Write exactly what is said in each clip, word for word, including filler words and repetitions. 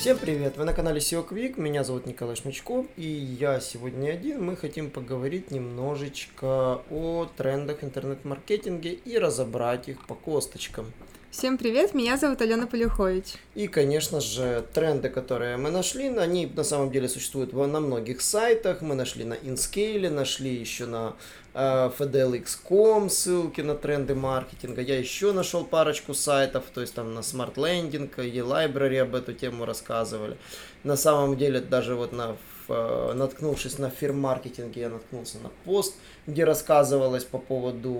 Всем привет! Вы на канале эс и о Quick, меня зовут Николай Шмучков, и я сегодня один. Мы хотим поговорить немножечко о трендах в интернет-маркетинге и разобрать их по косточкам. Всем привет, меня зовут Алена Поlyukovich. И, конечно же, тренды, которые мы нашли, они на самом деле существуют на многих сайтах. Мы нашли на InScale, нашли еще на э, эф ди эл икс точка ком ссылки на тренды маркетинга. Я еще нашел парочку сайтов, то есть там на Smart Landing, e-library об эту тему рассказывали. На самом деле, даже вот на, э, наткнувшись на фирм-маркетинге, я наткнулся на пост, где рассказывалось по поводу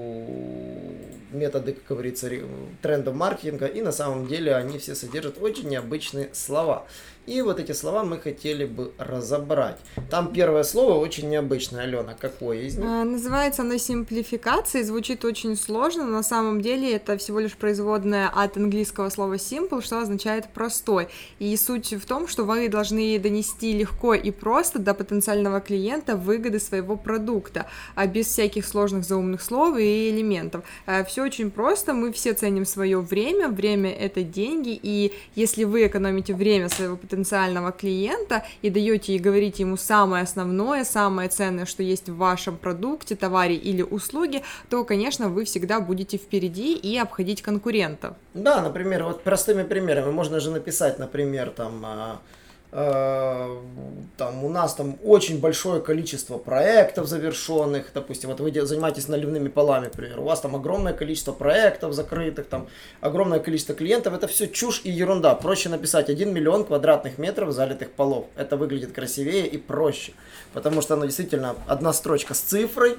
методы, как говорится, трендов маркетинга, и на самом деле они все содержат очень необычные слова. И вот эти слова мы хотели бы разобрать. Там первое слово очень необычное. Алена, какое из них? Называется оно «симплификация», звучит очень сложно, но на самом деле это всего лишь производное от английского слова simple, что означает «простой». И суть в том, что вы должны донести легко и просто до потенциального клиента выгоды своего продукта, без всяких сложных заумных слов и элементов. Все очень просто, мы все ценим свое время, время – это деньги, и если вы экономите время своего потенциального потенциального клиента и даете и говорите ему самое основное, самое ценное, что есть в вашем продукте, товаре или услуге, то, конечно, вы всегда будете впереди и обходить конкурентов. Да, например, вот простыми примерами можно же написать, например, там... Там у нас там очень большое количество проектов завершенных, допустим, вот вы занимаетесь наливными полами, например, у вас там огромное количество проектов закрытых, там огромное количество клиентов, это все чушь и ерунда, проще написать один миллион квадратных метров залитых полов, это выглядит красивее и проще, потому что оно действительно одна строчка с цифрой,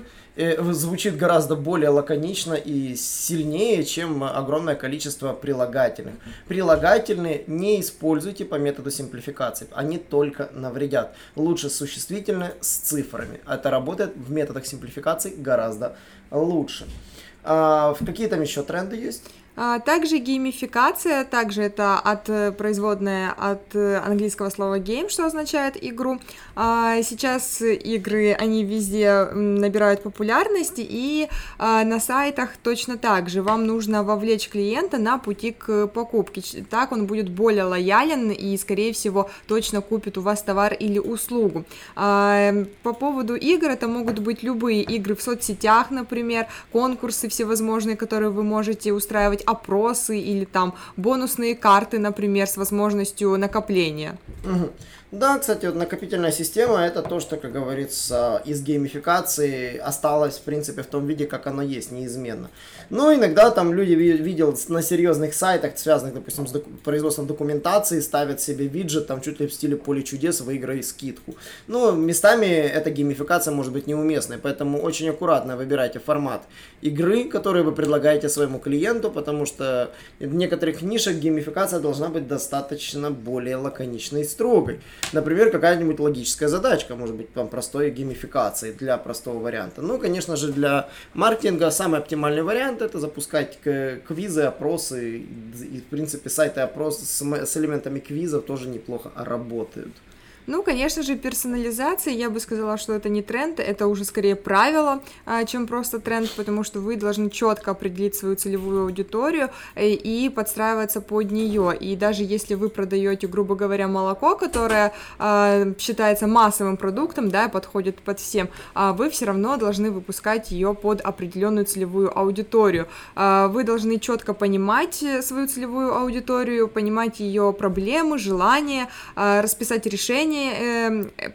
звучит гораздо более лаконично и сильнее, чем огромное количество прилагательных. Прилагательные не используйте по методу симплификации, они только навредят. Лучше существительное с цифрами, это работает в методах симплификации гораздо лучше. А какие там еще тренды есть? Также геймификация, также это от производная от английского слова game, что означает игру. Сейчас игры, они везде набирают популярность, и на сайтах точно так же. Вам нужно вовлечь клиента на пути к покупке. Так он будет более лоялен и, скорее всего, точно купит у вас товар или услугу. По поводу игр, это могут быть любые игры в соцсетях, например, конкурсы всевозможные, которые вы можете устраивать, опросы или там бонусные карты, например, с возможностью накопления. Угу. Да, кстати, вот накопительная система – это то, что, как говорится, из геймификации осталось, в принципе, в том виде, как оно есть, неизменно. Но иногда там люди видел на серьезных сайтах, связанных, допустим, с доку- производством документации, ставят себе виджет, там чуть ли в стиле «Поле чудес», выиграй скидку. Но местами эта геймификация может быть неуместной, поэтому очень аккуратно выбирайте формат игры, который вы предлагаете своему клиенту, потому что в некоторых нишах геймификация должна быть достаточно более лаконичной и строгой. Например, какая-нибудь логическая задачка, может быть, там простой геймификации для простого варианта. Ну, конечно же, для маркетинга самый оптимальный вариант – это запускать квизы, опросы. И, в принципе, сайты опросы с элементами квизов тоже неплохо работают. Ну, конечно же, персонализация, я бы сказала, что это не тренд, это уже скорее правило, чем просто тренд, потому что вы должны четко определить свою целевую аудиторию и подстраиваться под нее. И даже если вы продаете, грубо говоря, молоко, которое считается массовым продуктом, да, подходит под всем, вы все равно должны выпускать ее под определенную целевую аудиторию. Вы должны четко понимать свою целевую аудиторию, понимать ее проблемы, желания, расписать решения,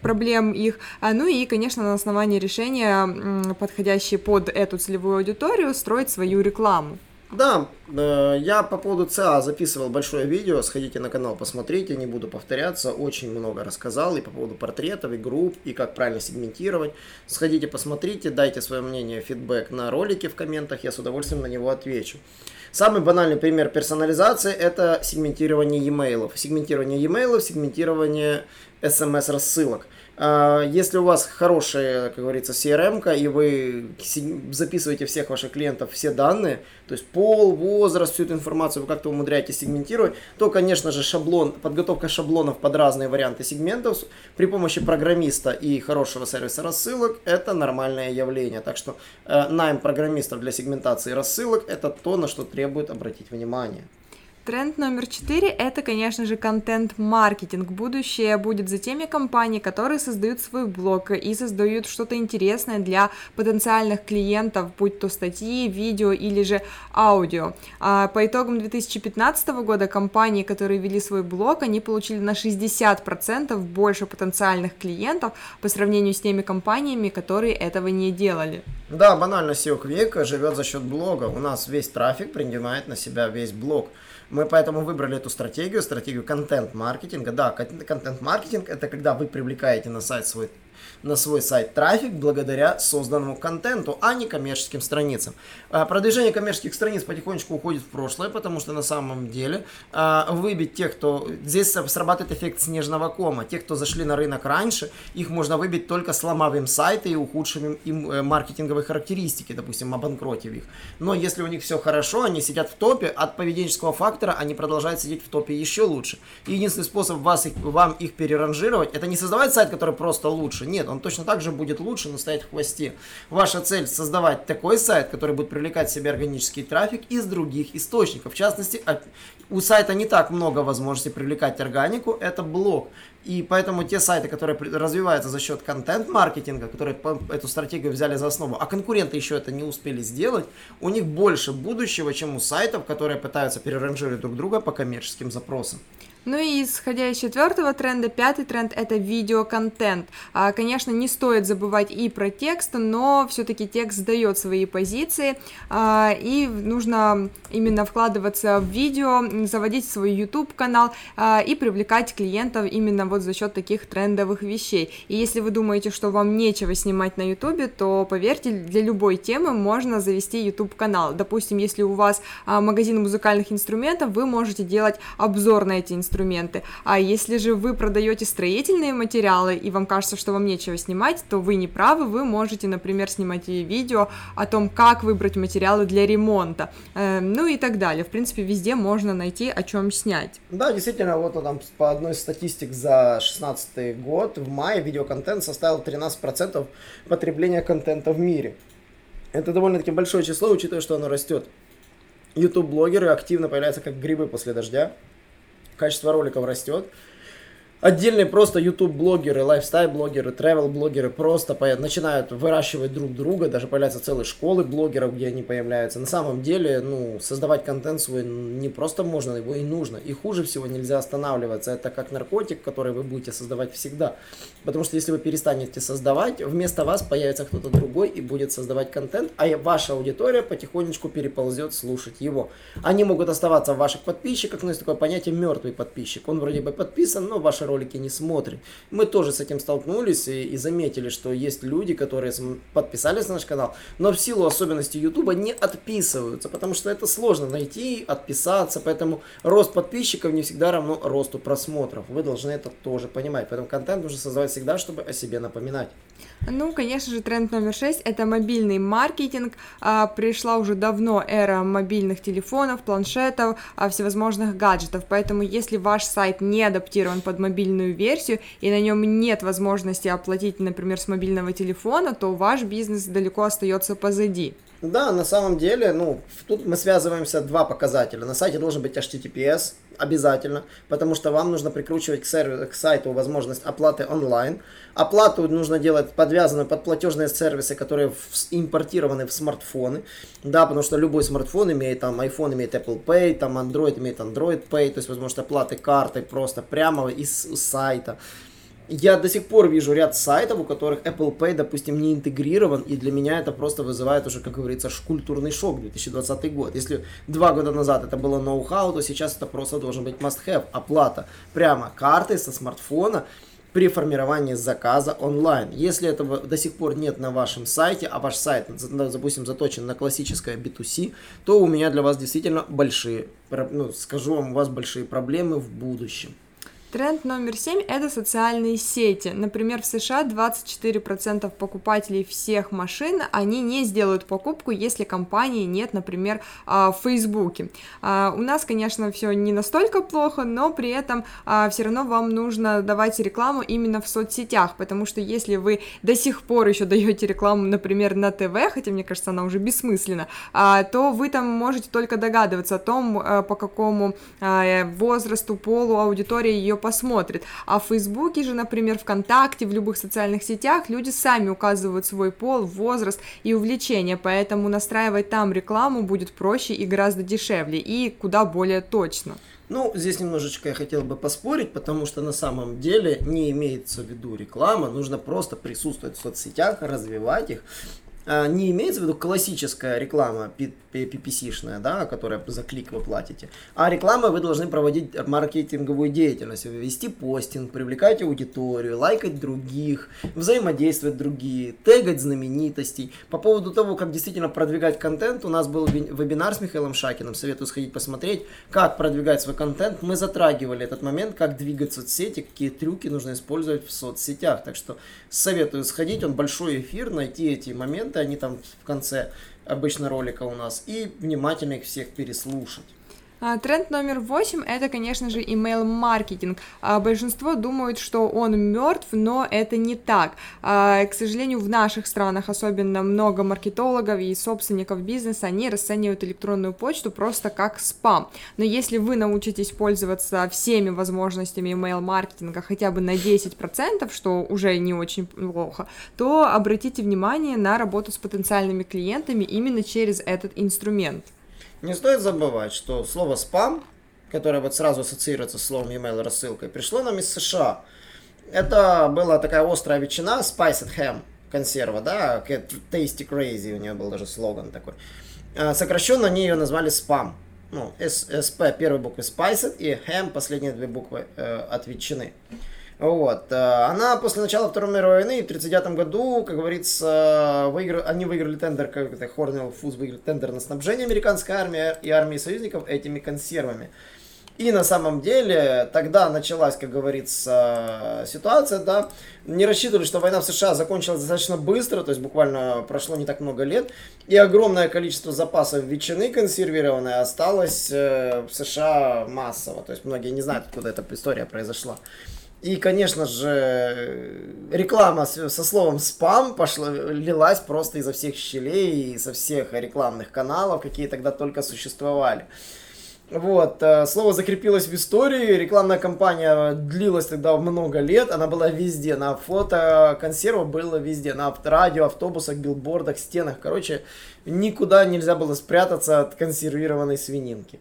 проблем их, ну и, конечно, на основании решения, подходящие под эту целевую аудиторию, строить свою рекламу. Да, я по поводу ЦА записывал большое видео, сходите на канал, посмотрите, не буду повторяться, очень много рассказал и по поводу портретов, и групп, и как правильно сегментировать. Сходите, посмотрите, дайте свое мнение, фидбэк на ролике в комментах, я с удовольствием на него отвечу. Самый банальный пример персонализации – это сегментирование e-mail'ов, сегментирование e-mail'ов, сегментирование эс эм эс-рассылок. Если у вас хорошая, как говорится, си эр эм-ка, и вы записываете всех ваших клиентов, все данные, то есть пол, возраст, всю эту информацию вы как-то умудряетесь сегментировать, то, конечно же, шаблон, подготовка шаблонов под разные варианты сегментов при помощи программиста и хорошего сервиса рассылок – это нормальное явление. Так что э, найм программистов для сегментации рассылок – это то, на что требует обратить внимание. Тренд номер четыре – это, конечно же, контент-маркетинг. Будущее будет за теми компаниями, которые создают свой блог и создают что-то интересное для потенциальных клиентов, будь то статьи, видео или же аудио. По итогам две тысячи пятнадцатого года компании, которые вели свой блог, они получили на шестьдесят процентов больше потенциальных клиентов по сравнению с теми компаниями, которые этого не делали. Да, банально эс и о Quick живет за счет блога. У нас весь трафик принимает на себя весь блог. Мы поэтому выбрали эту стратегию, стратегию контент-маркетинга. Да, контент-маркетинг – это когда вы привлекаете на сайт свой, на свой сайт трафик благодаря созданному контенту, а не коммерческим страницам. Продвижение коммерческих страниц потихонечку уходит в прошлое, потому что на самом деле выбить тех, кто… Здесь срабатывает эффект снежного кома. Те, кто зашли на рынок раньше, их можно выбить только сломав им сайты и ухудшив им маркетинговые характеристики, допустим, обанкротив их. Но если у них все хорошо, они сидят в топе, от поведенческого фактора они продолжают сидеть в топе еще лучше. Единственный способ вас, их, вам их переранжировать – это не создавать сайт, который просто лучше. Нет, он точно так же будет лучше, но стоять в хвосте. Ваша цель – создавать такой сайт, который будет привлекать в себя органический трафик из других источников. В частности, у сайта не так много возможностей привлекать органику, это блог. И поэтому те сайты, которые развиваются за счет контент-маркетинга, которые эту стратегию взяли за основу, а конкуренты еще это не успели сделать, у них больше будущего, чем у сайтов, которые пытаются переранжировать друг друга по коммерческим запросам. Ну и исходя из четвертого тренда, пятый тренд – это видеоконтент. Конечно, не стоит забывать и про текст, но все-таки текст дает свои позиции, и нужно именно вкладываться в видео, заводить свой YouTube-канал и привлекать клиентов именно вот за счет таких трендовых вещей. И если вы думаете, что вам нечего снимать на YouTube, то, поверьте, для любой темы можно завести YouTube-канал. Допустим, если у вас магазин музыкальных инструментов, вы можете делать обзор на эти инструменты. инструменты. А если же вы продаете строительные материалы и вам кажется, что вам нечего снимать, то вы не правы, вы можете, например, снимать и видео о том, как выбрать материалы для ремонта, э, ну и так далее. В принципе, везде можно найти, о чем снять. Да, действительно, вот там по одной из статистик за шестнадцатый год в мае видеоконтент составил тринадцать процентов потребления контента в мире. Это довольно-таки большое число, учитывая, что оно растет. YouTube-блогеры активно появляются как грибы после дождя. Качество роликов растет. Отдельные просто YouTube-блогеры, лайфстайл-блогеры, travel-блогеры просто начинают выращивать друг друга, даже появляются целые школы блогеров, где они появляются. На самом деле, ну, создавать контент свой не просто можно, его и нужно. И хуже всего нельзя останавливаться. Это как наркотик, который вы будете создавать всегда. Потому что если вы перестанете создавать, вместо вас появится кто-то другой и будет создавать контент, а ваша аудитория потихонечку переползет слушать его. Они могут оставаться в ваших подписчиках, но есть такое понятие «мертвый подписчик». Он вроде бы подписан, но ваши ролики не смотрит. Мы тоже с этим столкнулись и, и заметили, что есть люди, которые подписались на наш канал, но в силу особенностей YouTube не отписываются, потому что это сложно найти, отписаться, поэтому рост подписчиков не всегда равно росту просмотров. Вы должны это тоже понимать, поэтому контент нужно создавать всегда, чтобы о себе напоминать. Ну, конечно же, тренд номер шесть – это мобильный маркетинг. А, пришла уже давно эра мобильных телефонов, планшетов, а, всевозможных гаджетов, поэтому если ваш сайт не адаптирован под мобильный мобильную версию, и на нем нет возможности оплатить, например, с мобильного телефона, то ваш бизнес далеко остается позади. Да, на самом деле, ну, тут мы связываемся два показателя. На сайте должен быть эйч ти ти пи эс, обязательно, потому что вам нужно прикручивать к, сервис, к сайту возможность оплаты онлайн. Оплату нужно делать подвязанную под платежные сервисы, которые в, импортированы в смартфоны, да, потому что любой смартфон имеет, там, iPhone имеет Apple Pay, там, Android имеет Android Pay, то есть возможность оплаты картой просто прямо из сайта. Я до сих пор вижу ряд сайтов, у которых Apple Pay, допустим, не интегрирован, и для меня это просто вызывает уже, как говорится, культурный шок две тысячи двадцатый год. Если два года назад это было ноу-хау, то сейчас это просто должен быть must-have, оплата прямо картой со смартфона при формировании заказа онлайн. Если этого до сих пор нет на вашем сайте, а ваш сайт, допустим, заточен на классическое би ту си, то у меня для вас действительно большие, ну, скажу вам, у вас большие проблемы в будущем. Тренд номер семь – это социальные сети. Например, в США двадцать четыре процента покупателей всех машин, они не сделают покупку, если компании нет, например, в Фейсбуке. У нас, конечно, все не настолько плохо, но при этом все равно вам нужно давать рекламу именно в соцсетях, потому что если вы до сих пор еще даете рекламу, например, на ТВ, хотя, мне кажется, она уже бессмысленна, то вы там можете только догадываться о том, по какому возрасту, полу аудитория ее посмотрит. А в Фейсбуке же, например, ВКонтакте, в любых социальных сетях люди сами указывают свой пол, возраст и увлечение, поэтому настраивать там рекламу будет проще и гораздо дешевле, и куда более точно. Ну, здесь немножечко я хотел бы поспорить, потому что на самом деле не имеется в виду реклама, нужно просто присутствовать в соцсетях, развивать их. Не имеется в виду классическая реклама пи пи си-шная, да, которая за клик вы платите, а рекламой вы должны проводить маркетинговую деятельность, вести постинг, привлекать аудиторию, лайкать других, взаимодействовать другие, тегать знаменитостей. По поводу того, как действительно продвигать контент, у нас был вебинар с Михаилом Шакиным, советую сходить посмотреть, как продвигать свой контент. Мы затрагивали этот момент, как двигать соцсети, какие трюки нужно использовать в соцсетях, так что советую сходить, он большой эфир, найти эти моменты, они там в конце обычно ролика у нас, и внимательно их всех переслушать. Тренд номер восемь – это, конечно же, email-маркетинг. Большинство думают, что он мертв, но это не так. К сожалению, в наших странах особенно много маркетологов и собственников бизнеса, они расценивают электронную почту просто как спам. Но если вы научитесь пользоваться всеми возможностями email-маркетинга хотя бы на десять процентов, что уже не очень плохо, то обратите внимание на работу с потенциальными клиентами именно через этот инструмент. Не стоит забывать, что слово «спам», которое вот сразу ассоциируется с словом «e-mail-рассылкой», пришло нам из США. Это была такая острая ветчина, spiced ham, консерва, да, tasty crazy, у нее был даже слоган такой. Сокращенно они ее назвали «спам». Ну, эс пи, первые буквы spiced, и ham, последние две буквы э, от ветчины. Вот. Она после начала Второй мировой войны в тысяча девятьсот тридцать девятом году, как говорится, выигр... они выиграли тендер, как это, Hornel Foods выиграл тендер на снабжение американской армии и армии союзников этими консервами. И на самом деле тогда началась, как говорится, ситуация, да, не рассчитывали, что война в США закончилась достаточно быстро, то есть буквально прошло не так много лет, и огромное количество запасов ветчины консервированной осталось в США массово, то есть многие не знают, откуда эта история произошла. И, конечно же, реклама со словом «спам» пошла, лилась просто изо всех щелей и со всех рекламных каналов, какие тогда только существовали. Вот, слово закрепилось в истории, рекламная кампания длилась тогда много лет, она была везде, на фото консерва было везде, на радио, автобусах, билбордах, стенах, короче, никуда нельзя было спрятаться от консервированной свининки.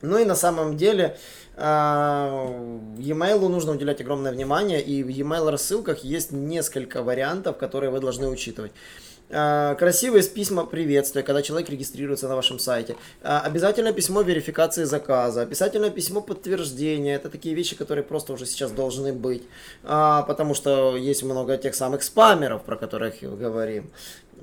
Ну и на самом деле e-mail нужно уделять огромное внимание, и в e-mail рассылках есть несколько вариантов, которые вы должны учитывать. Красивые письма приветствия, когда человек регистрируется на вашем сайте. Обязательное письмо верификации заказа, обязательное письмо подтверждения. Это такие вещи, которые просто уже сейчас должны быть, потому что есть много тех самых спамеров, про которых говорим,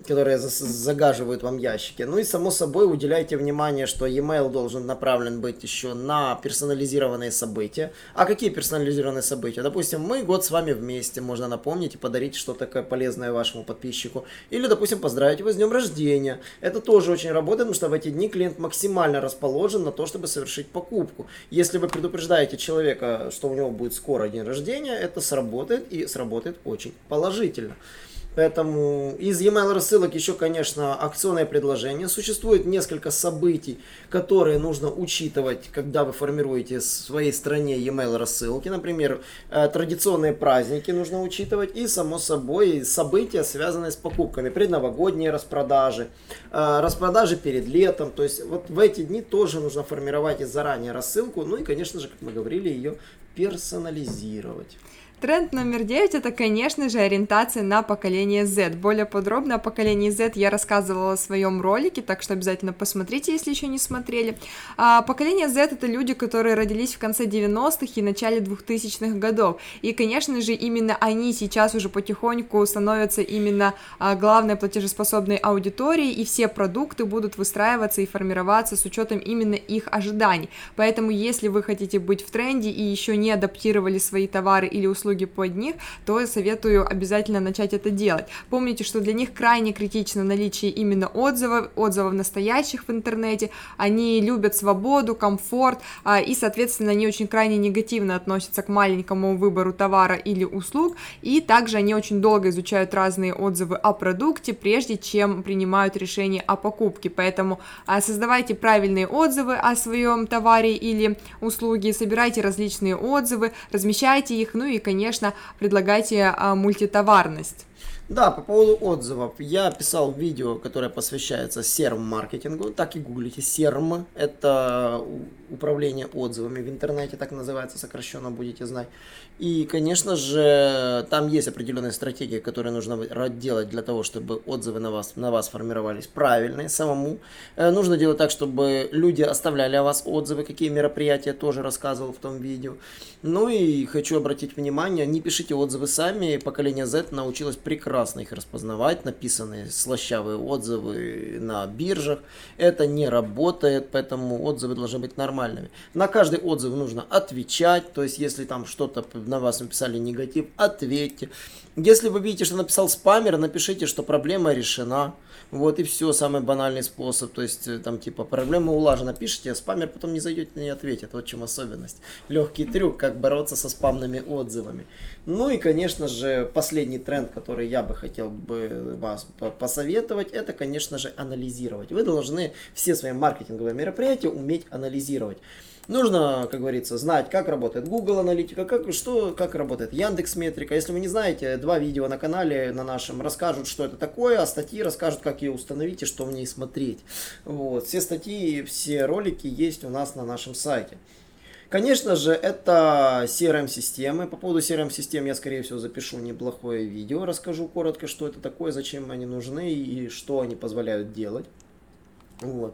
которые загаживают вам ящики. Ну и само собой уделяйте внимание, что e-mail должен направлен быть еще на персонализированные события. А какие персонализированные события? Допустим, мы год с вами вместе, можно напомнить и подарить что-то такое полезное вашему подписчику. Или, допустим, поздравить его с днем рождения. Это тоже очень работает, потому что в эти дни клиент максимально расположен на то, чтобы совершить покупку. Если вы предупреждаете человека, что у него будет скоро день рождения, это сработает и сработает очень положительно. Поэтому из e-mail рассылок еще, конечно, акционные предложения. Существует несколько событий, которые нужно учитывать, когда вы формируете в своей стране e-mail рассылки. Например, традиционные праздники нужно учитывать и, само собой, события, связанные с покупками. Предновогодние распродажи, распродажи перед летом. То есть вот в эти дни тоже нужно формировать и заранее рассылку. Ну и, конечно же, как мы говорили, ее персонализировать. Тренд номер девять – это, конечно же, ориентация на поколение Z. Более подробно о поколении Z я рассказывала в своем ролике, так что обязательно посмотрите, если еще не смотрели. А поколение Z – это люди, которые родились в конце девяностых и начале двухтысячных годов. И, конечно же, именно они сейчас уже потихоньку становятся именно главной платежеспособной аудиторией, и все продукты будут выстраиваться и формироваться с учетом именно их ожиданий. Поэтому, если вы хотите быть в тренде и еще не адаптировали свои товары или услуги, услуги под них, то советую обязательно начать это делать. Помните, что для них крайне критично наличие именно отзывов, отзывов настоящих в интернете, они любят свободу, комфорт, и, соответственно, они очень крайне негативно относятся к маленькому выбору товара или услуг, и также они очень долго изучают разные отзывы о продукте, прежде чем принимают решение о покупке, поэтому создавайте правильные отзывы о своем товаре или услуге, собирайте различные отзывы, размещайте их, ну и, конечно, Конечно, предлагайте а, мультитоварность. Да, по поводу отзывов. Я писал видео, которое посвящается серм-маркетингу. Так и гуглите. серм – это управление отзывами в интернете, так называется, сокращенно будете знать. И, конечно же, там есть определенные стратегии, которые нужно делать для того, чтобы отзывы на вас, на вас формировались правильные самому. Нужно делать так, чтобы люди оставляли о вас отзывы, какие мероприятия тоже рассказывал в том видео. Ну и хочу обратить внимание, не пишите отзывы сами. Поколение Z научилось прекрасно Прекрасно их распознавать, написанные слащавые отзывы на биржах, это не работает, поэтому отзывы должны быть нормальными. На каждый отзыв нужно отвечать, то есть если там что-то на вас написали негатив, ответьте. Если вы видите, что написал спамер, напишите, что проблема решена, вот и все, самый банальный способ, то есть там типа проблема улажена, пишите, а спамер потом не зайдет и не ответит, вот в чем особенность. Легкий трюк, как бороться со спамными отзывами. Ну и, конечно же, последний тренд, который я бы хотел бы вас посоветовать, это, конечно же, анализировать. Вы должны все свои маркетинговые мероприятия уметь анализировать. Нужно, как говорится, знать, как работает Google аналитика, как, что, как работает Яндекс.Метрика. Если вы не знаете, два видео на канале на нашем расскажут, что это такое, а статьи расскажут, как ее установить и что в ней смотреть. Вот. Все статьи, все ролики есть у нас на нашем сайте. Конечно же, это си эр эм-системы. По поводу си эр эм-систем я, скорее всего, запишу неплохое видео. Расскажу коротко, что это такое, зачем они нужны и что они позволяют делать. Вот.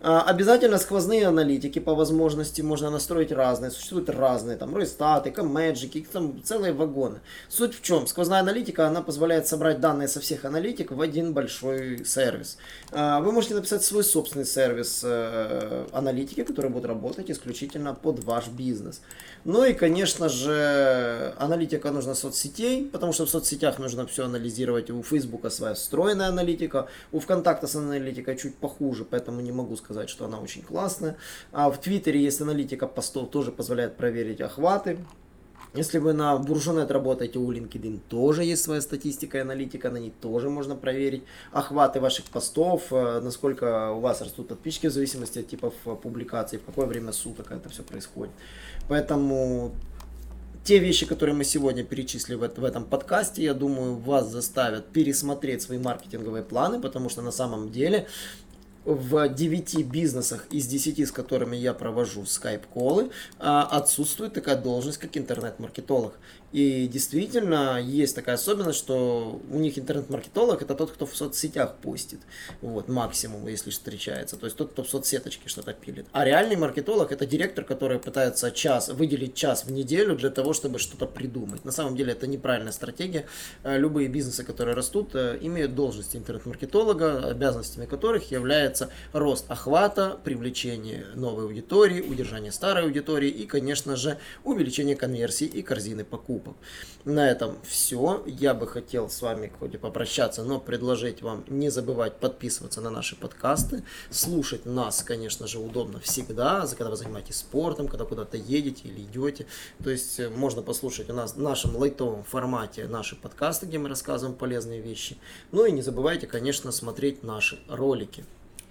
Обязательно сквозные аналитики по возможности можно настроить разные, существуют разные, там, Roystaty, Comedzhiki, там целые вагоны. Суть в чем? Сквозная аналитика, она позволяет собрать данные со всех аналитик в один большой сервис. Вы можете написать свой собственный сервис аналитики, который будет работать исключительно под ваш бизнес. Ну и, конечно же, аналитика нужна соцсетей, потому что в соцсетях нужно все анализировать. У Фейсбука своя встроенная аналитика, у ВКонтакта с аналитикой чуть похуже, поэтому не могу сказать, сказать, что она очень классная. А в Твиттере есть аналитика постов, тоже позволяет проверить охваты. Если вы на Буржунет работаете, у LinkedIn тоже есть своя статистика и аналитика, на ней тоже можно проверить охваты ваших постов, насколько у вас растут подписчики в зависимости от типов публикаций, в какое время суток это все происходит. Поэтому те вещи, которые мы сегодня перечислили в этом подкасте, я думаю, вас заставят пересмотреть свои маркетинговые планы, потому что на самом деле в девяти бизнесах из десяти, с которыми я провожу скайп-колы, отсутствует такая должность, как интернет-маркетолог. И действительно, есть такая особенность, что у них интернет-маркетолог – это тот, кто в соцсетях постит, вот, максимум, если встречается, то есть тот, кто в соцсеточке что-то пилит. А реальный маркетолог – это директор, который пытается час, выделить час в неделю для того, чтобы что-то придумать. На самом деле, это неправильная стратегия. Любые бизнесы, которые растут, имеют должность интернет-маркетолога, обязанностями которых является рост охвата, привлечение новой аудитории, удержание старой аудитории и, конечно же, увеличение конверсии и корзины покупок. На этом все. Я бы хотел с вами хоть и попрощаться, но предложить вам не забывать подписываться на наши подкасты, слушать нас, конечно же, удобно всегда, когда вы занимаетесь спортом, когда куда-то едете или идете. То есть можно послушать у нас в нашем лайтовом формате наши подкасты, где мы рассказываем полезные вещи. Ну и не забывайте, конечно, смотреть наши ролики.